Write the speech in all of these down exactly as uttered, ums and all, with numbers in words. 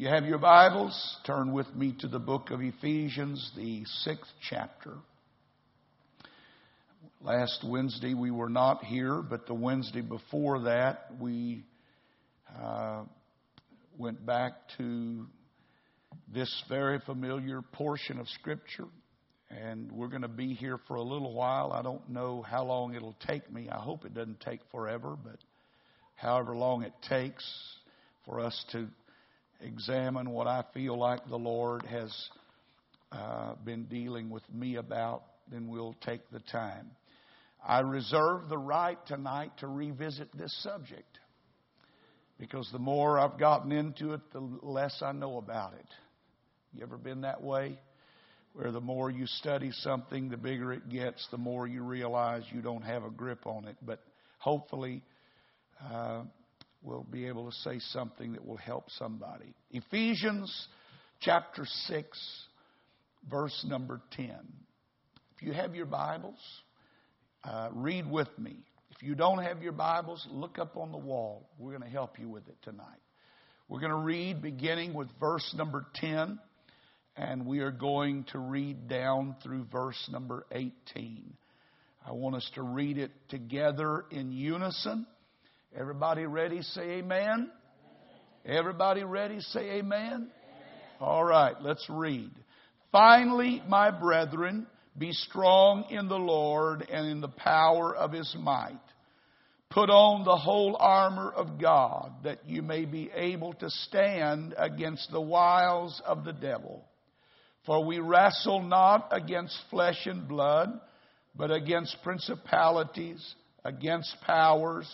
You have your Bibles, turn with me to the book of Ephesians, the sixth chapter. Last Wednesday we were not here, but the Wednesday before that we uh, went back to this very familiar portion of Scripture. And we're going to be here for a little while. I don't know how long it'll take me. I hope it doesn't take forever, but however long it takes for us to examine what I feel like the Lord has uh, been dealing with me about, then we'll take the time. I reserve the right tonight to revisit this subject, because the more I've gotten into it, the less I know about it. You ever been that way? Where the more you study something, the bigger it gets, the more you realize you don't have a grip on it. But hopefully uh, we'll be able to say something that will help somebody. Ephesians chapter six, verse number ten. If you have your Bibles, uh, read with me. If you don't have your Bibles, look up on the wall. We're going to help you with it tonight. We're going to read beginning with verse number ten. And we are going to read down through verse number eighteen. I want us to read it together in unison. Everybody ready? Say amen. Amen. Everybody ready? Say amen. Amen. All right, let's read. Finally, my brethren, be strong in the Lord and in the power of His might. Put on the whole armor of God, that you may be able to stand against the wiles of the devil. For we wrestle not against flesh and blood, but against principalities, against powers,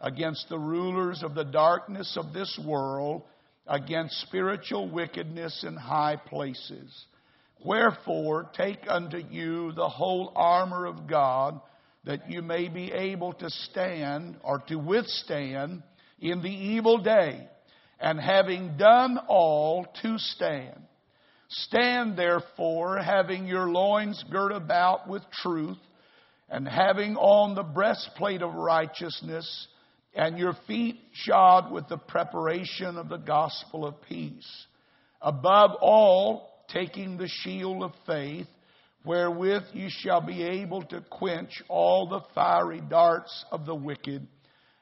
against the rulers of the darkness of this world, against spiritual wickedness in high places. Wherefore, take unto you the whole armor of God, that you may be able to stand, or to withstand, in the evil day, and having done all, to stand. Stand therefore, having your loins girt about with truth, and having on the breastplate of righteousness, and your feet shod with the preparation of the gospel of peace. Above all, taking the shield of faith, wherewith you shall be able to quench all the fiery darts of the wicked,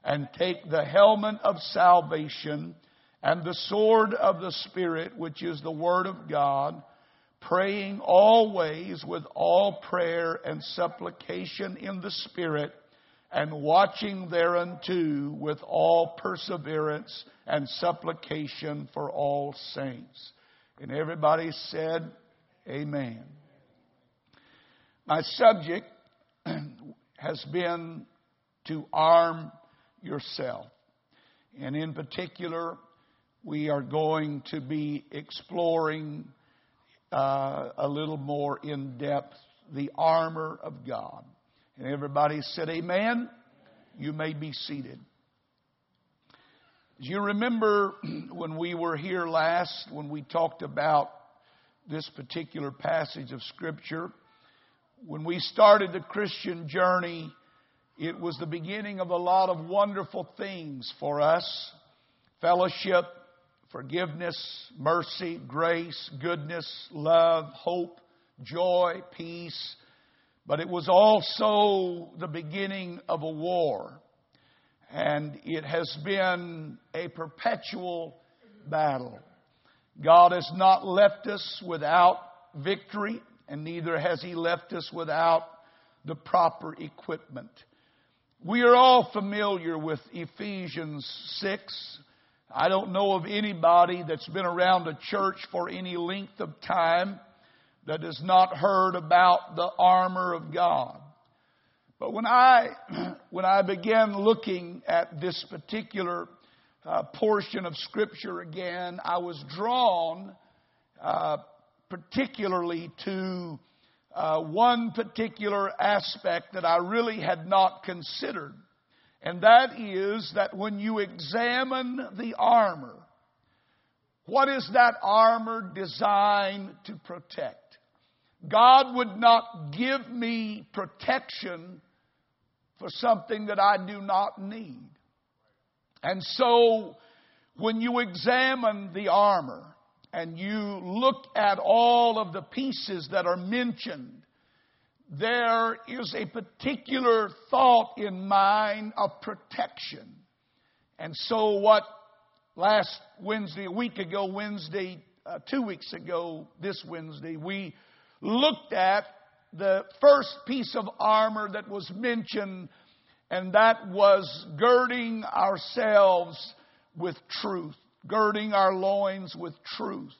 and take the helmet of salvation, and the sword of the Spirit, which is the Word of God, praying always with all prayer and supplication in the Spirit, and watching thereunto with all perseverance and supplication for all saints. And everybody said, amen. My subject has been to arm yourself. And in particular, we are going to be exploring uh, a little more in depth the armor of God. And everybody said, amen. Amen. You may be seated. Do you remember when we were here last, when we talked about this particular passage of Scripture? When we started the Christian journey, it was the beginning of a lot of wonderful things for us. Fellowship, forgiveness, mercy, grace, goodness, love, hope, joy, peace. But it was also the beginning of a war. And it has been a perpetual battle. God has not left us without victory, and neither has He left us without the proper equipment. We are all familiar with Ephesians six. I don't know of anybody that's been around a church for any length of time that has not heard about the armor of God. But when I when I began looking at this particular uh, portion of Scripture again, I was drawn uh, particularly to uh, one particular aspect that I really had not considered. And that is that when you examine the armor, what is that armor designed to protect? God would not give me protection for something that I do not need. And so When you examine the armor and you look at all of the pieces that are mentioned, there is a particular thought in mind of protection. And so what last Wednesday, a week ago, Wednesday, uh, two weeks ago, this Wednesday, we looked at the first piece of armor that was mentioned, and that was girding ourselves with truth, girding our loins with truth.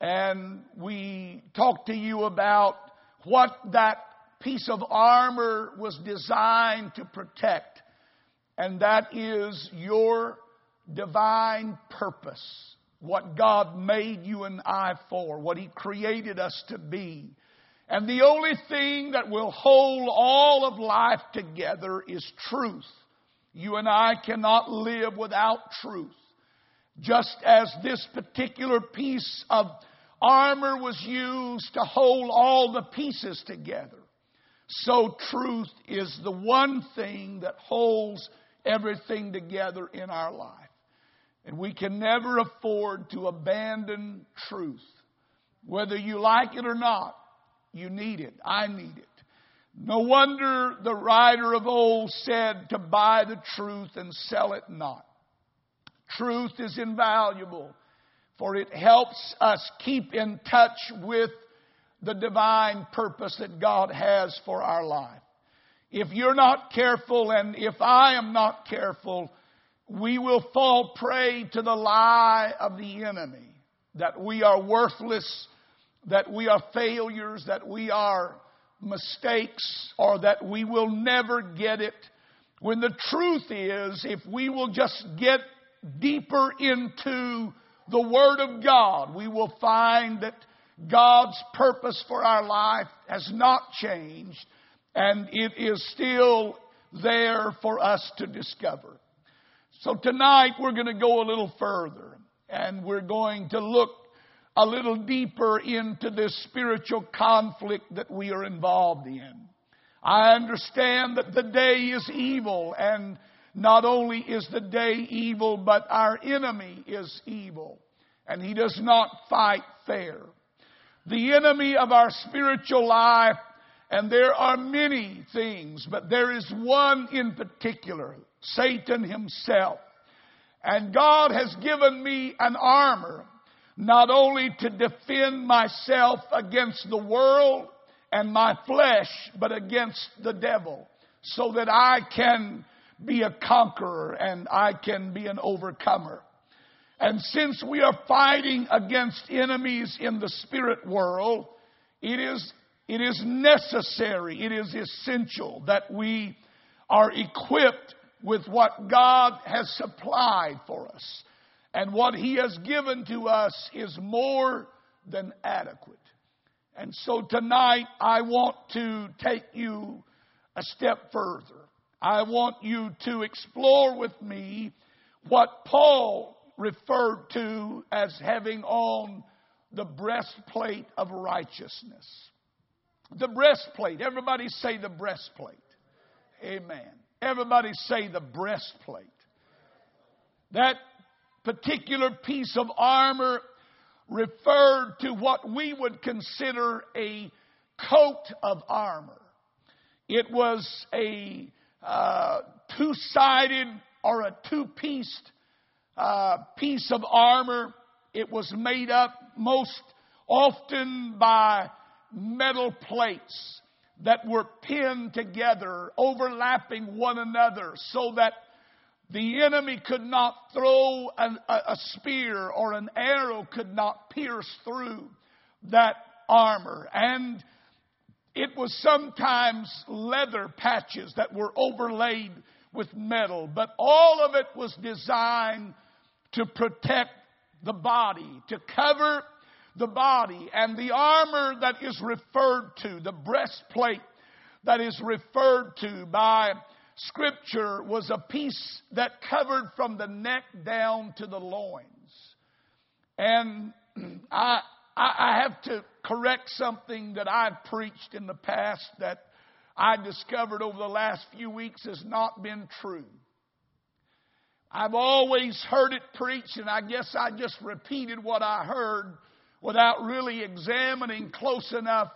And we talked to you about what that piece of armor was designed to protect, and that is your divine purpose, what God made you and I for, what He created us to be. And the only thing that will hold all of life together is truth. You and I cannot live without truth. Just as this particular piece of armor was used to hold all the pieces together, so truth is the one thing that holds everything together in our life. And we can never afford to abandon truth. Whether you like it or not, you need it. I need it. No wonder the writer of old said to buy the truth and sell it not. Truth is invaluable, for it helps us keep in touch with the divine purpose that God has for our life. If you're not careful, and if I am not careful, we will fall prey to the lie of the enemy, that we are worthless, that we are failures, that we are mistakes, or that we will never get it. When the truth is, if we will just get deeper into the Word of God, we will find that God's purpose for our life has not changed, and it is still there for us to discover. So tonight we're going to go a little further, and we're going to look a little deeper into this spiritual conflict that we are involved in. I understand that the day is evil, and not only is the day evil, but our enemy is evil, and he does not fight fair. The enemy of our spiritual life, and there are many things, but there is one in particular, Satan himself. And God has given me an armor, not only to defend myself against the world and my flesh, but against the devil, so that I can be a conqueror and I can be an overcomer. And since we are fighting against enemies in the spirit world, it is it is necessary, it is essential that we are equipped with what God has supplied for us. And what He has given to us is more than adequate. And so tonight I want to take you a step further. I want you to explore with me what Paul referred to as having on the breastplate of righteousness. The breastplate. Everybody say the breastplate. Amen. Everybody say the breastplate. That particular piece of armor referred to what we would consider a coat of armor. It was a uh, two-sided or a two-pieced uh, piece of armor. It was made up most often by metal plates that were pinned together, overlapping one another, so that the enemy could not throw an, a, a spear, or an arrow could not pierce through that armor. And it was sometimes leather patches that were overlaid with metal. But all of it was designed to protect the body, to cover the body. And the armor that is referred to, the breastplate that is referred to by Scripture, was a piece that covered from the neck down to the loins. And I, I have to correct something that I've preached in the past that I discovered over the last few weeks has not been true. I've always heard it preached, and I guess I just repeated what I heard without really examining close enough.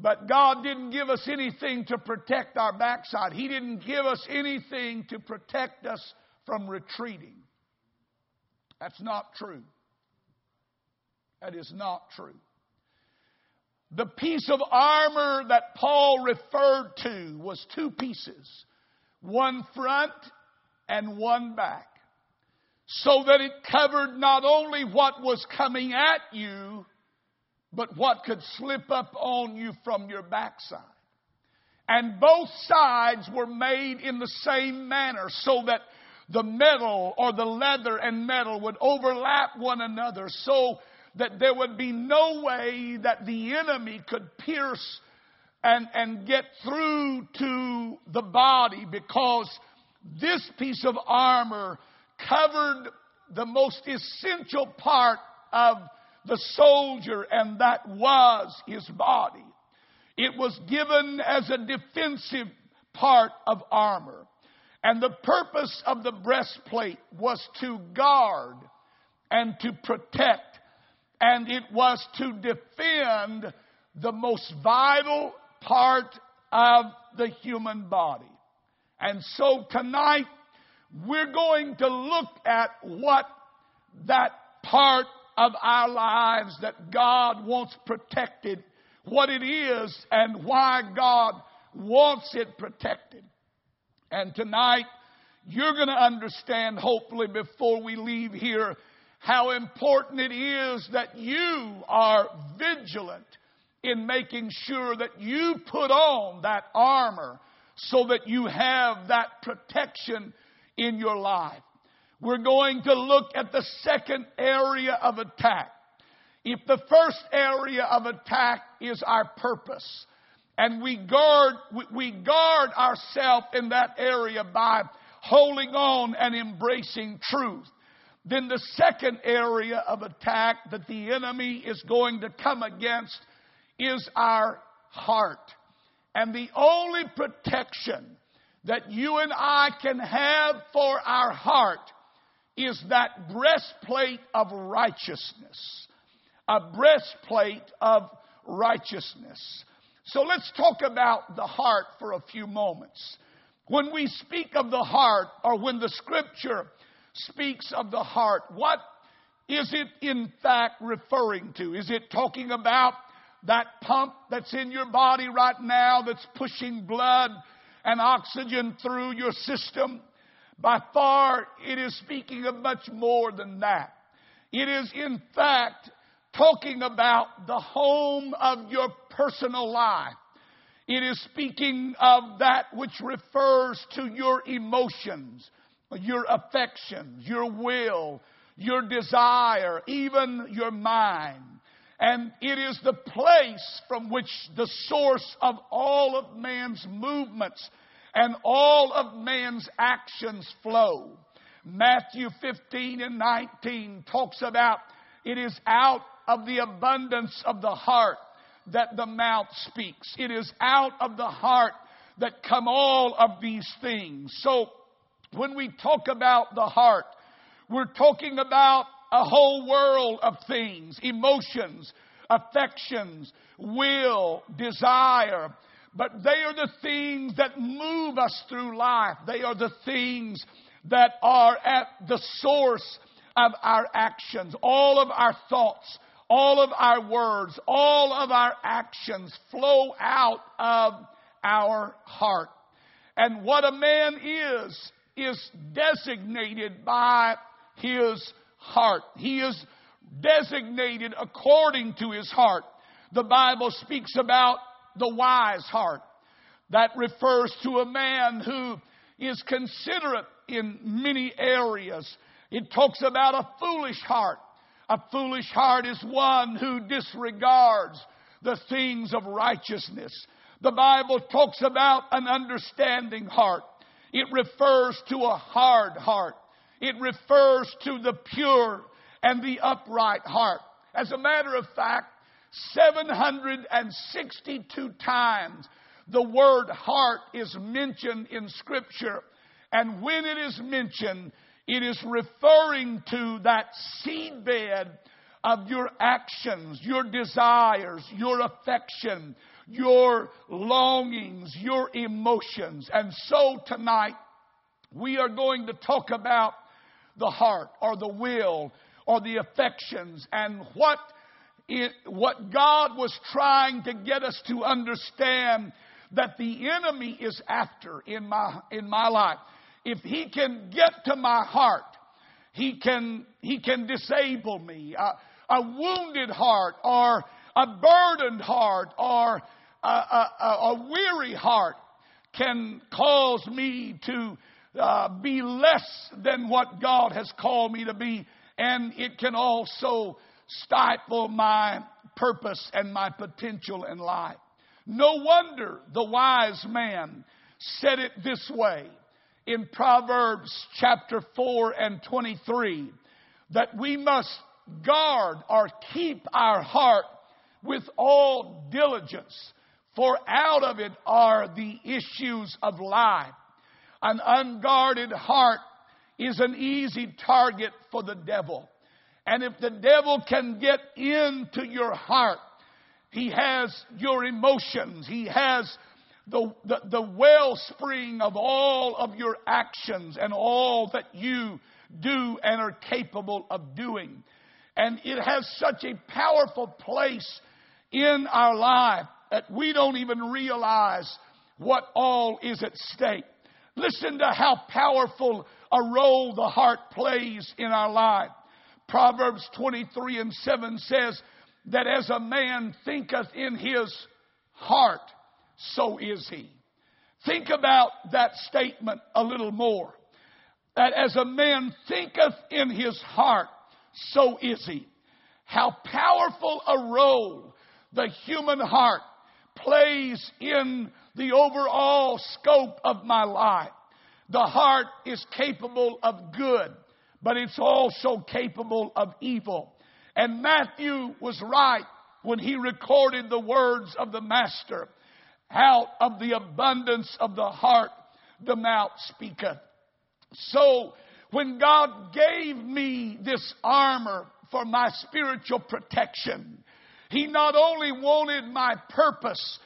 But God didn't give us anything to protect our backside. He didn't give us anything to protect us from retreating. That's not true. That is not true. The piece of armor that Paul referred to was two pieces, one front and one back, so that it covered not only what was coming at you, but what could slip up on you from your backside. And both sides were made in the same manner, so that the metal or the leather and metal would overlap one another, so that there would be no way that the enemy could pierce and, and get through to the body, because this piece of armor covered the most essential part of the soldier, and that was his body. It was given as a defensive part of armor. And the purpose of the breastplate was to guard and to protect, and it was to defend the most vital part of the human body. And so tonight, we're going to look at what that part of our lives that God wants protected, what it is and why God wants it protected. And tonight, you're going to understand, hopefully, before we leave here, how important it is that you are vigilant in making sure that you put on that armor so that you have that protection in your life. We're going to look at the second area of attack. If the first area of attack is our purpose, and we guard we guard ourselves in that area by holding on and embracing truth, then the second area of attack that the enemy is going to come against is our heart. And the only protection that you and I can have for our heart is that breastplate of righteousness. A breastplate of righteousness. So let's talk about the heart for a few moments. When we speak of the heart, or when the Scripture speaks of the heart, what is it in fact referring to? Is it talking about that pump that's in your body right now that's pushing blood and oxygen through your system? By far, it is speaking of much more than that. It is in fact talking about the home of your personal life. It is speaking of that which refers to your emotions, your affections, your will, your desire, even your mind. And it is the place from which the source of all of man's movements and all of man's actions flow. Matthew fifteen and nineteen talks about it is out of the abundance of the heart that the mouth speaks. It is out of the heart that come all of these things. So when we talk about the heart, we're talking about a whole world of things, emotions, affections, will, desire. But they are the things that move us through life. They are the things that are at the source of our actions. All of our thoughts, all of our words, all of our actions flow out of our heart. And what a man is, is designated by his heart. He is designated according to his heart. The Bible speaks about the wise heart. That refers to a man who is considerate in many areas. It talks about a foolish heart. A foolish heart is one who disregards the things of righteousness. The Bible talks about an understanding heart. It refers to a hard heart. It refers to the pure and the upright heart. As a matter of fact, seven hundred sixty-two times the word heart is mentioned in Scripture. And when it is mentioned, It is referring to that seedbed of your actions, your desires, your affection, your longings, your emotions. And so tonight we are going to talk about the heart or the will or the affections, and what it, what God was trying to get us to understand that the enemy is after in my in my life. If he can get to my heart, he can he can disable me. Uh, a wounded heart, or a burdened heart, or a, a, a weary heart can cause me to uh, be less than what God has called me to be. And it can also stifle my purpose and my potential in life. No wonder the wise man said it this way in Proverbs chapter four and twenty-three, that we must guard or keep our heart with all diligence, for out of it are the issues of life. An unguarded heart is an easy target for the devil. And if the devil can get into your heart, he has your emotions. He has the, the, the wellspring of all of your actions and all that you do and are capable of doing. And it has such a powerful place in our life that we don't even realize what all is at stake. Listen to how powerful a role the heart plays in our life. Proverbs twenty-three and seven says that as a man thinketh in his heart, so is he. Think about that statement a little more. That as a man thinketh in his heart, so is he. How powerful a role the human heart plays in the overall scope of my life. The heart is capable of good, but it's also capable of evil. And Matthew was right when he recorded the words of the Master. Out of the abundance of the heart, the mouth speaketh. So when God gave me this armor for my spiritual protection, He not only wanted my purpose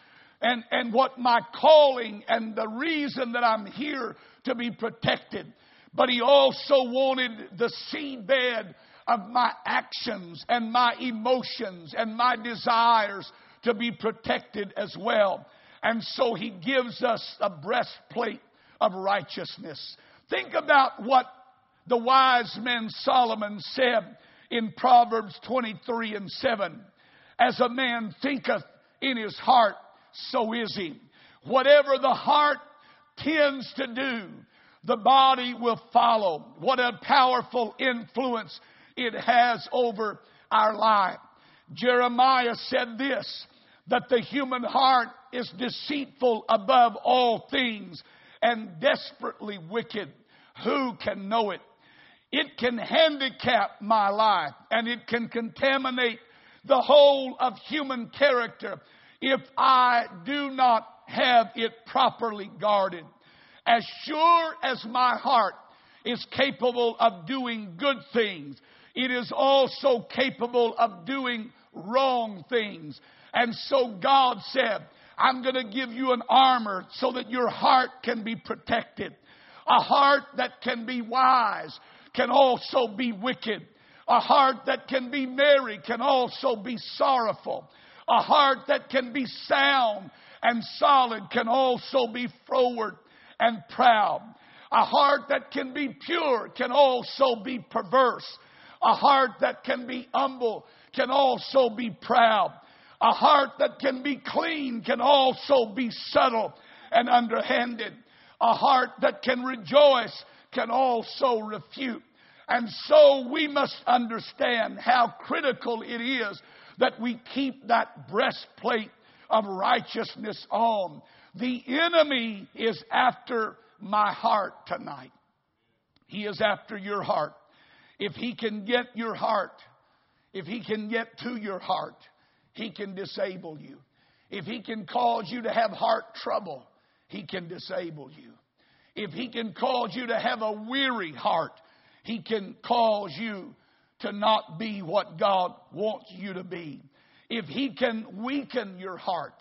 and, and what my calling and the reason that I'm here to be protected, but He also wanted the seedbed of my actions and my emotions and my desires to be protected as well. And so He gives us a breastplate of righteousness. Think about what the wise man Solomon said in Proverbs twenty-three and seven. As a man thinketh in his heart, so is he. Whatever the heart tends to do, the body will follow. What a powerful influence it has over our life. Jeremiah said this, that the human heart is deceitful above all things and desperately wicked. Who can know it? It can handicap my life, and it can contaminate the whole of human character if I do not have it properly guarded. As sure as my heart is capable of doing good things, it is also capable of doing wrong things. And so God said, I'm going to give you an armor so that your heart can be protected. A heart that can be wise can also be wicked. A heart that can be merry can also be sorrowful. A heart that can be sound and solid can also be froward and proud. A heart that can be pure can also be perverse. A heart that can be humble can also be proud. A heart that can be clean can also be subtle and underhanded. A heart that can rejoice can also refute. And so we must understand how critical it is that we keep that breastplate of righteousness on. The enemy is after my heart tonight. He is after your heart. If he can get your heart, if he can get to your heart, he can disable you. If he can cause you to have heart trouble, he can disable you. If he can cause you to have a weary heart, He can cause you to not be what God wants you to be. If He can weaken your heart,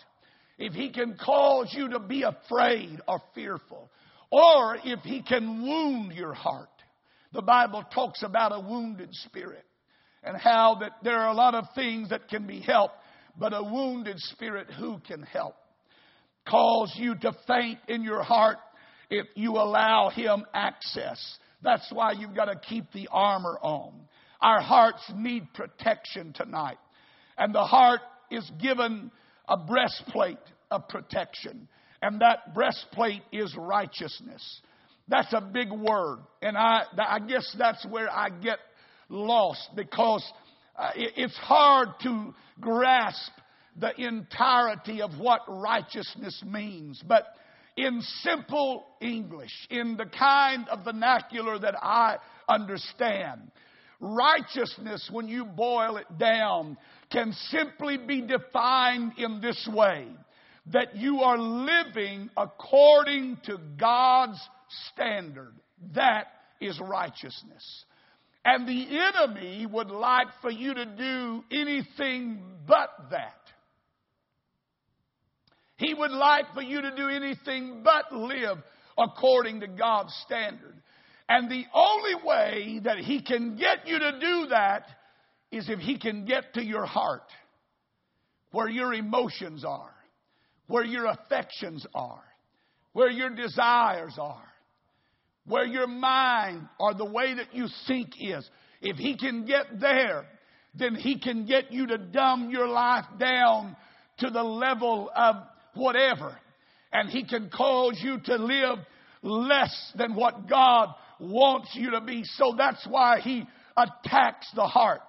if He can cause you to be afraid or fearful, or if He can wound your heart. The Bible talks about a wounded spirit and how that there are a lot of things that can be helped, but a wounded spirit, who can help? Cause you to faint in your heart if you allow Him access. That's why you've got to keep the armor on. Our hearts need protection tonight. And the heart is given a breastplate of protection. And that breastplate is righteousness. That's a big word. And I, I guess that's where I get lost, because it's hard to grasp the entirety of what righteousness means. But in simple English, in the kind of vernacular that I understand, righteousness, when you boil it down, can simply be defined in this way: that you are living according to God's standard. That is righteousness. And the enemy would like for you to do anything but that. He would like for you to do anything but live according to God's standard. And the only way that he can get you to do that is if he can get to your heart, where your emotions are, where your affections are, where your desires are, where your mind or the way that you think is. If he can get there, then he can get you to dumb your life down to the level of whatever. And he can cause you to live less than what God wants you to be. So that's why he attacks the heart.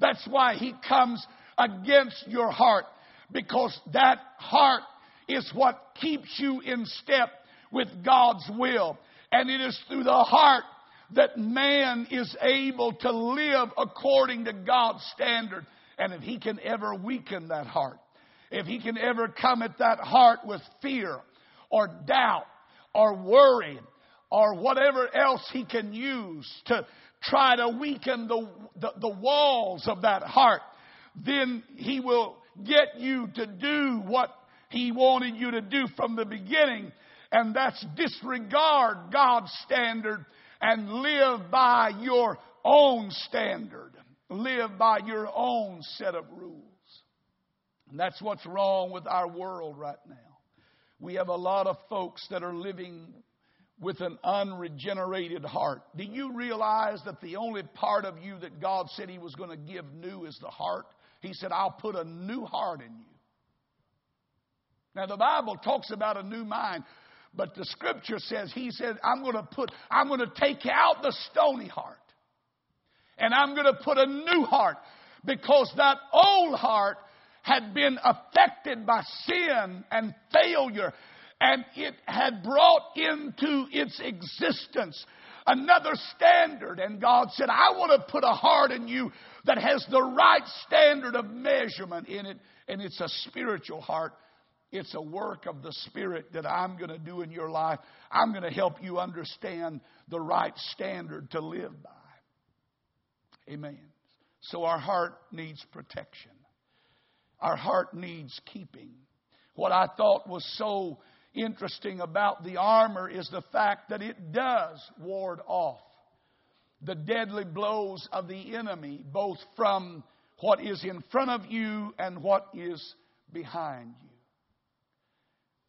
That's why he comes against your heart, because that heart is what keeps you in step with God's will. And it is through the heart that man is able to live according to God's standard. And if he can ever weaken that heart, if he can ever come at that heart with fear or doubt or worry or whatever else he can use to try to weaken the, the, the walls of that heart, then he will get you to do what he wanted you to do from the beginning. And that's disregard God's standard and live by your own standard. Live by your own set of rules. And that's what's wrong with our world right now. We have a lot of folks that are living with an unregenerated heart. Do you realize that the only part of you that God said He was going to give new is the heart? He said, I'll put a new heart in you. Now, the Bible talks about a new mind, but the Scripture says, He said, I'm going to put, I'm going to take out the stony heart, and I'm going to put a new heart, because that old heart had been affected by sin and failure, and it had brought into its existence another standard. And God said, I want to put a heart in you that has the right standard of measurement in it, and it's a spiritual heart. It's a work of the Spirit that I'm going to do in your life. I'm going to help you understand the right standard to live by. Amen. So our heart needs protection. Our heart needs keeping. What I thought was so interesting about the armor is the fact that it does ward off the deadly blows of the enemy, both from what is in front of you and what is behind you.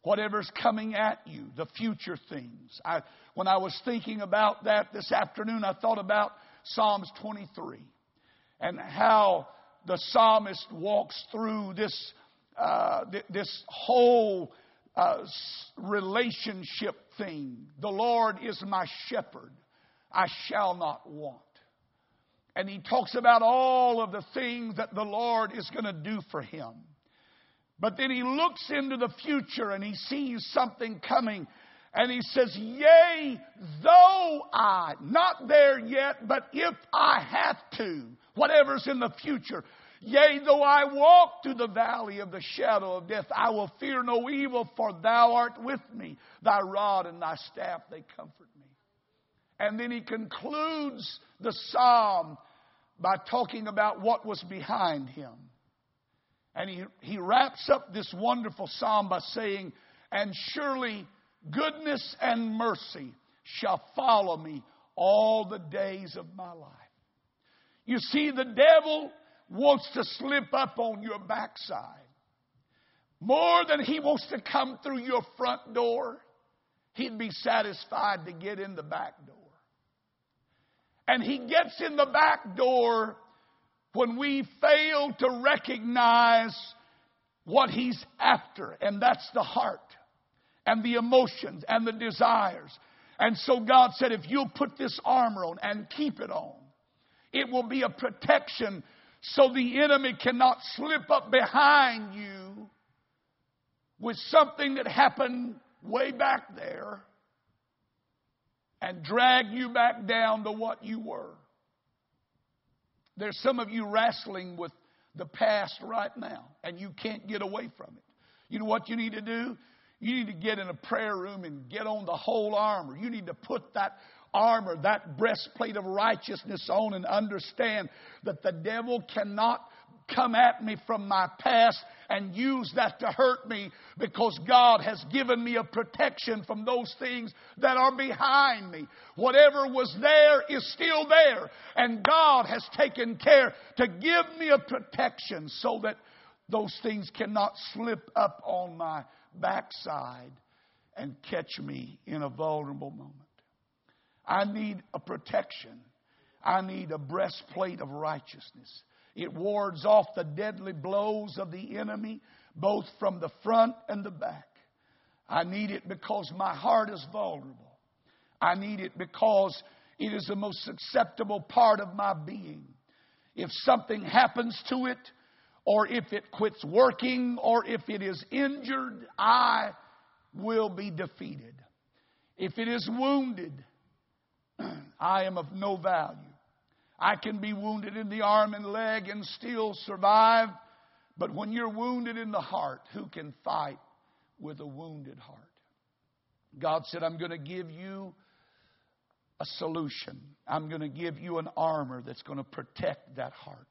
Whatever's coming at you, the future things. I, when I was thinking about that this afternoon, I thought about Psalms twenty-three and how the psalmist walks through this, uh, th- this whole uh, relationship thing. The Lord is my shepherd, I shall not want. And he talks about all of the things that the Lord is going to do for him. But then he looks into the future and he sees something coming. And he says, yea, though I, not there yet, but if I have to, whatever's in the future. Yea, though I walk through the valley of the shadow of death, I will fear no evil, for thou art with me. Thy rod and thy staff, they comfort me. And then he concludes the psalm by talking about what was behind him. And he, he wraps up this wonderful psalm by saying, "And surely goodness and mercy shall follow me all the days of my life." You see, the devil wants to slip up on your backside. More than he wants to come through your front door, he'd be satisfied to get in the back door. And he gets in the back door when we fail to recognize what he's after. And that's the heart and the emotions and the desires. And so God said, if you'll put this armor on and keep it on, it will be a protection so the enemy cannot slip up behind you with something that happened way back there and drag you back down to what you were. There's some of you wrestling with the past right now, and you can't get away from it. You know what you need to do? You need to get in a prayer room and get on the whole armor. You need to put that armor, that breastplate of righteousness on, and understand that the devil cannot come at me from my past and use that to hurt me, because God has given me a protection from those things that are behind me. Whatever was there is still there, and God has taken care to give me a protection so that those things cannot slip up on my backside and catch me in a vulnerable moment. I need a protection. I need a breastplate of righteousness. It wards off the deadly blows of the enemy, both from the front and the back. I need it because my heart is vulnerable. I need it because it is the most susceptible part of my being. If something happens to it, or if it quits working, or if it is injured, I will be defeated. If it is wounded, I am of no value. I can be wounded in the arm and leg and still survive. But when you're wounded in the heart, who can fight with a wounded heart? God said, I'm going to give you a solution. I'm going to give you an armor that's going to protect that heart.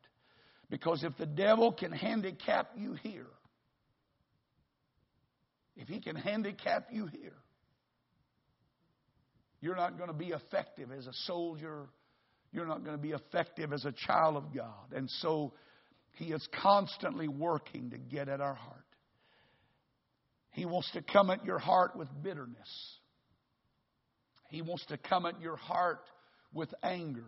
Because if the devil can handicap you here, if he can handicap you here, you're not going to be effective as a soldier. You're not going to be effective as a child of God. And so he is constantly working to get at our heart. He wants to come at your heart with bitterness. He wants to come at your heart with anger.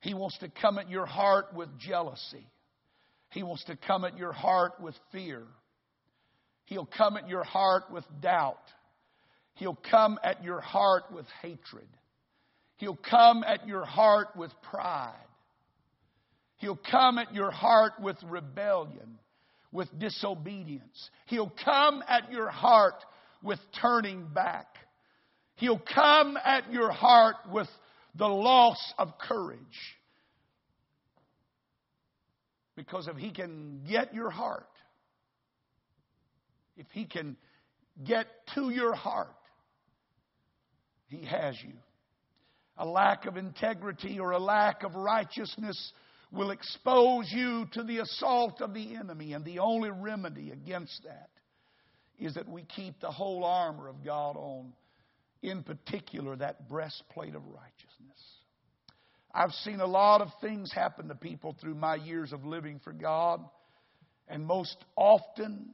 He wants to come at your heart with jealousy. He wants to come at your heart with fear. He'll come at your heart with doubt. He'll come at your heart with hatred. He'll come at your heart with pride. He'll come at your heart with rebellion, with disobedience. He'll come at your heart with turning back. He'll come at your heart with the loss of courage. Because if he can get your heart, if he can get to your heart, he has you. A lack of integrity or a lack of righteousness will expose you to the assault of the enemy. And the only remedy against that is that we keep the whole armor of God on, in particular that breastplate of righteousness. I've seen a lot of things happen to people through my years of living for God. And most often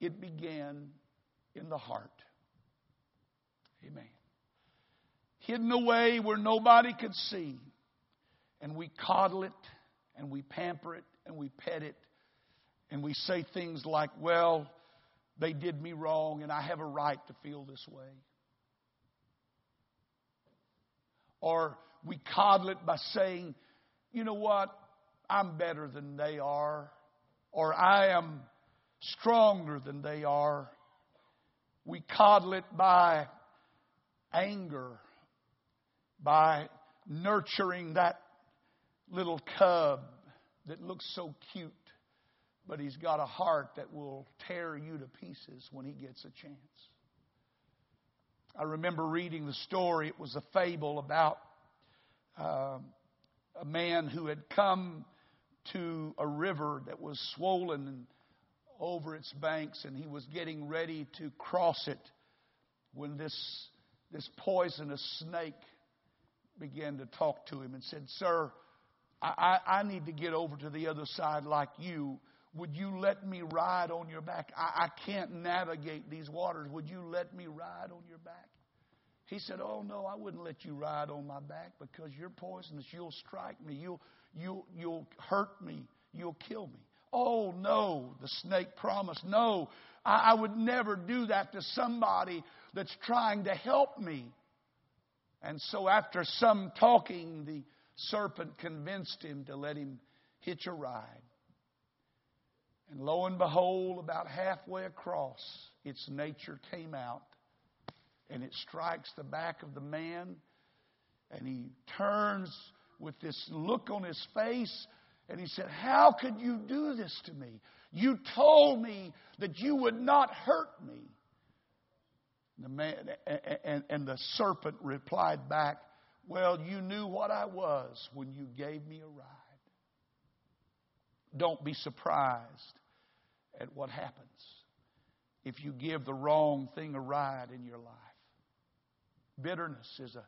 it began in the heart. Amen. Hidden away where nobody could see. And we coddle it, and we pamper it, and we pet it. And we say things like, well, they did me wrong, and I have a right to feel this way. Or we coddle it by saying, you know what, I'm better than they are. Or I am stronger than they are. We coddle it by anger, by nurturing that little cub that looks so cute, but he's got a heart that will tear you to pieces when he gets a chance. I remember reading the story. It was a fable about uh, a man who had come to a river that was swollen over its banks, and he was getting ready to cross it when this this poisonous snake began to talk to him and said, "Sir, I, I need to get over to the other side like you. Would you let me ride on your back? I, I can't navigate these waters. Would you let me ride on your back?" He said, "Oh, no, I wouldn't let you ride on my back because you're poisonous. You'll strike me. You'll, you'll, you'll hurt me. You'll kill me." "Oh, no," the snake promised. "No, I, I would never do that to somebody that's trying to help me." And so after some talking, the serpent convinced him to let him hitch a ride. And lo and behold, about halfway across, its nature came out, and it strikes the back of the man, and he turns with this look on his face, and he said, "How could you do this to me? You told me that you would not hurt me." And the man, and, and the serpent replied back, "Well, you knew what I was when you gave me a ride." Don't be surprised at what happens if you give the wrong thing a ride in your life. Bitterness is a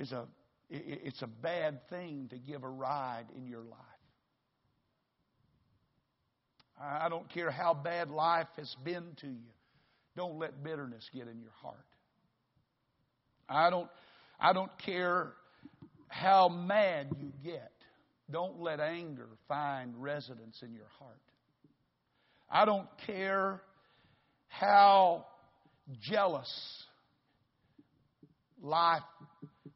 is a it's a bad thing to give a ride in your life. I don't care how bad life has been to you. Don't let bitterness get in your heart. I don't I don't care how mad you get. Don't let anger find residence in your heart. I don't care how jealous life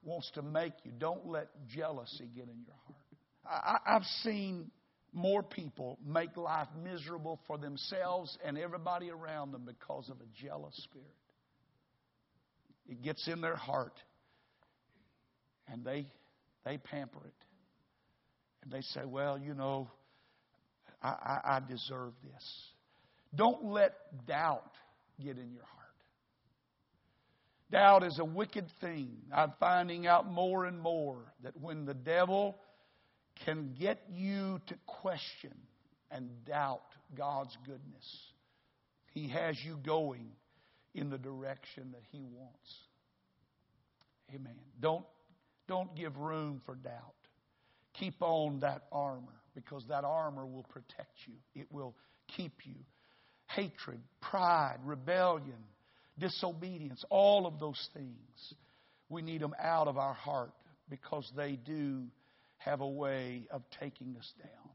wants to make you. Don't let jealousy get in your heart. I, I've seen more people make life miserable for themselves and everybody around them because of a jealous spirit. It gets in their heart, and they they pamper it. And they say, "Well, you know, I, I, I deserve this." Don't let doubt get in your heart. Doubt is a wicked thing. I'm finding out more and more that when the devil can get you to question and doubt God's goodness, he has you going in the direction that he wants. Amen. Don't, don't give room for doubt. Keep on that armor, because that armor will protect you. It will keep you. Hatred, pride, rebellion, disobedience, all of those things, we need them out of our heart because they do have a way of taking us down.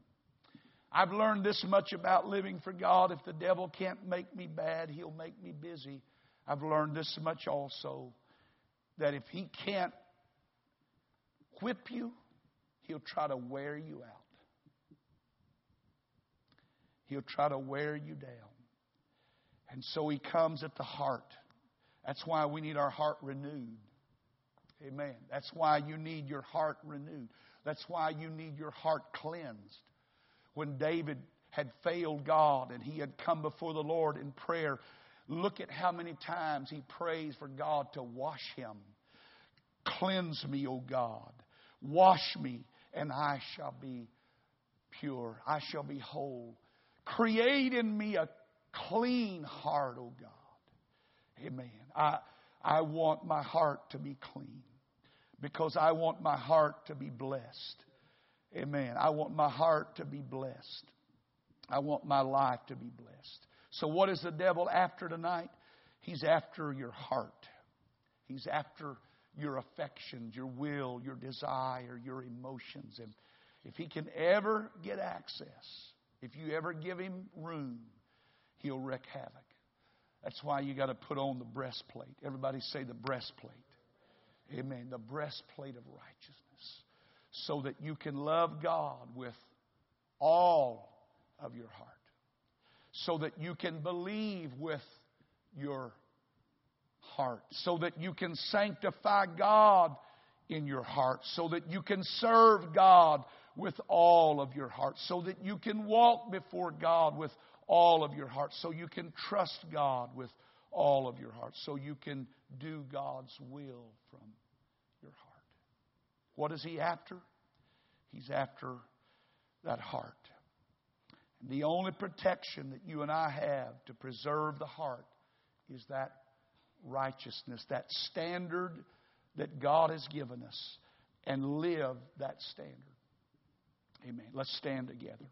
I've learned this much about living for God. If the devil can't make me bad, he'll make me busy. I've learned this much also, that if he can't whip you, he'll try to wear you out. He'll try to wear you down. And so he comes at the heart. That's why we need our heart renewed. Amen. That's why you need your heart renewed. That's why you need your heart cleansed. When David had failed God and he had come before the Lord in prayer, look at how many times he prays for God to wash him. "Cleanse me, O God. Wash me, and I shall be pure. I shall be whole. Create in me a clean heart, O God." Amen. I, I want my heart to be clean because I want my heart to be blessed. Amen. I want my heart to be blessed. I want my life to be blessed. So what is the devil after tonight? He's after your heart. He's after your affections, your will, your desire, your emotions. And if he can ever get access, if you ever give him room, he'll wreak havoc. That's why you got to put on the breastplate. Everybody say the breastplate. Amen. The breastplate of righteousness, so that you can love God with all of your heart, so that you can believe with your heart, so that you can sanctify God in your heart, so that you can serve God with all of your heart, so that you can walk before God with all of your heart, so you can trust God with all of your heart, so you can do God's will from your heart. What is He after? He's after that heart. And the only protection that you and I have to preserve the heart is that righteousness, that standard that God has given us, and live that standard. Amen. Let's stand together.